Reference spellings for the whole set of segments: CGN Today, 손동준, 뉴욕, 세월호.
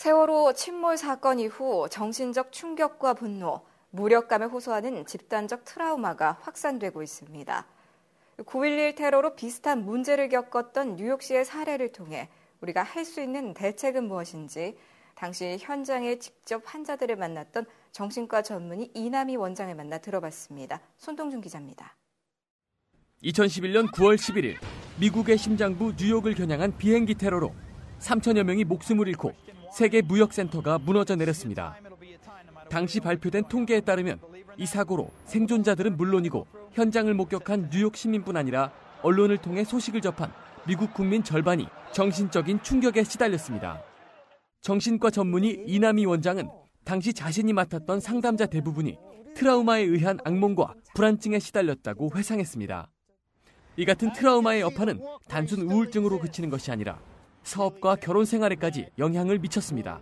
세월호 침몰 사건 이후 정신적 충격과 분노, 무력감에 호소하는 집단적 트라우마가 확산되고 있습니다. 9.11 테러로 비슷한 문제를 겪었던 뉴욕시의 사례를 통해 우리가 할 수 있는 대책은 무엇인지 당시 현장에 직접 환자들을 만났던 정신과 전문의 이남희 원장을 만나 들어봤습니다. 손동준 기자입니다. 2011년 9월 11일 미국의 심장부 뉴욕을 겨냥한 비행기 테러로 3천여 명이 목숨을 잃고 세계 무역센터가 무너져 내렸습니다. 당시 발표된 통계에 따르면 이 사고로 생존자들은 물론이고 현장을 목격한 뉴욕 시민뿐 아니라 언론을 통해 소식을 접한 미국 국민 절반이 정신적인 충격에 시달렸습니다. 정신과 전문의 이남희 원장은 당시 자신이 맡았던 상담자 대부분이 트라우마에 의한 악몽과 불안증에 시달렸다고 회상했습니다. 이 같은 트라우마의 여파는 단순 우울증으로 그치는 것이 아니라 사업과 결혼 생활에까지 영향을 미쳤습니다.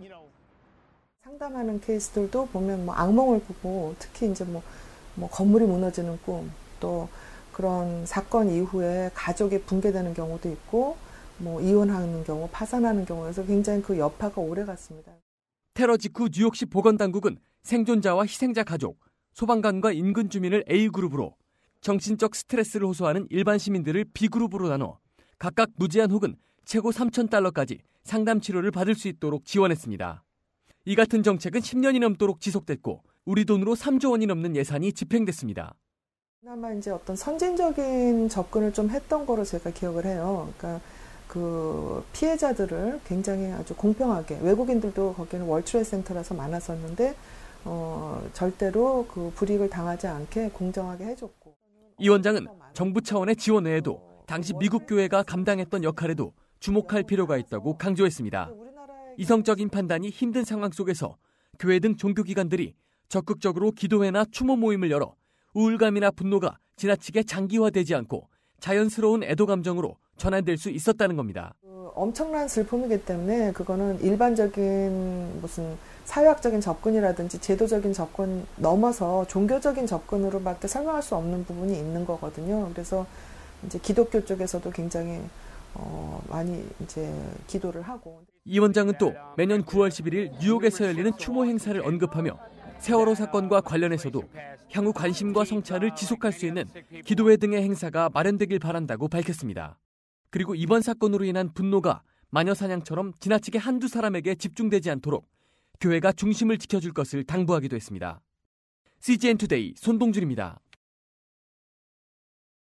상담하는 케이스들도 보면 악몽을 꾸고 특히 이제 건물이 무너지는 꿈, 또 그런 사건 이후에 가족이 붕괴되는 경우도 있고 이혼하는 경우, 파산하는 경우에서 굉장히 그 여파가 오래갔습니다. 테러 직후 뉴욕시 보건당국은 생존자와 희생자 가족, 소방관과 인근 주민을 A그룹으로, 정신적 스트레스를 호소하는 일반 시민들을 B그룹으로 나눠 각각 무제한 혹은 최고 $3,000까지 상담 치료를 받을 수 있도록 지원했습니다. 이 같은 정책은 10년이 넘도록 지속됐고 우리 돈으로 3조 원이 넘는 예산이 집행됐습니다. 그나마 이제 어떤 선진적인 접근을 좀 했던 거로 제가 기억을 해요. 그러니까 그 피해자들을 굉장히 아주 공평하게, 외국인들도 거기는 월트레이드 센터라서 많았었는데 절대로 그 불이익을 당하지 않게 공정하게 해줬고. 이 원장은 정부 차원의 지원 외에도 당시 미국 교회가 감당했던 역할에도 주목할 필요가 있다고 강조했습니다. 이성적인 판단이 힘든 상황 속에서 교회 등 종교기관들이 적극적으로 기도회나 추모 모임을 열어 우울감이나 분노가 지나치게 장기화되지 않고 자연스러운 애도 감정으로 전환될 수 있었다는 겁니다. 엄청난 슬픔이기 때문에 그거는 일반적인 무슨 사회학적인 접근이라든지 제도적인 접근 넘어서 종교적인 접근으로밖에 설명할 수 없는 부분이 있는 거거든요. 그래서 이제 기독교 쪽에서도 굉장히 많이 이제 기도를 하고. 이 원장은 또 매년 9월 11일 뉴욕에서 열리는 추모 행사를 언급하며 세월호 사건과 관련해서도 향후 관심과 성찰을 지속할 수 있는 기도회 등의 행사가 마련되길 바란다고 밝혔습니다. 그리고 이번 사건으로 인한 분노가 마녀 사냥처럼 지나치게 한두 사람에게 집중되지 않도록 교회가 중심을 지켜줄 것을 당부하기도 했습니다. CGN Today 손동준입니다.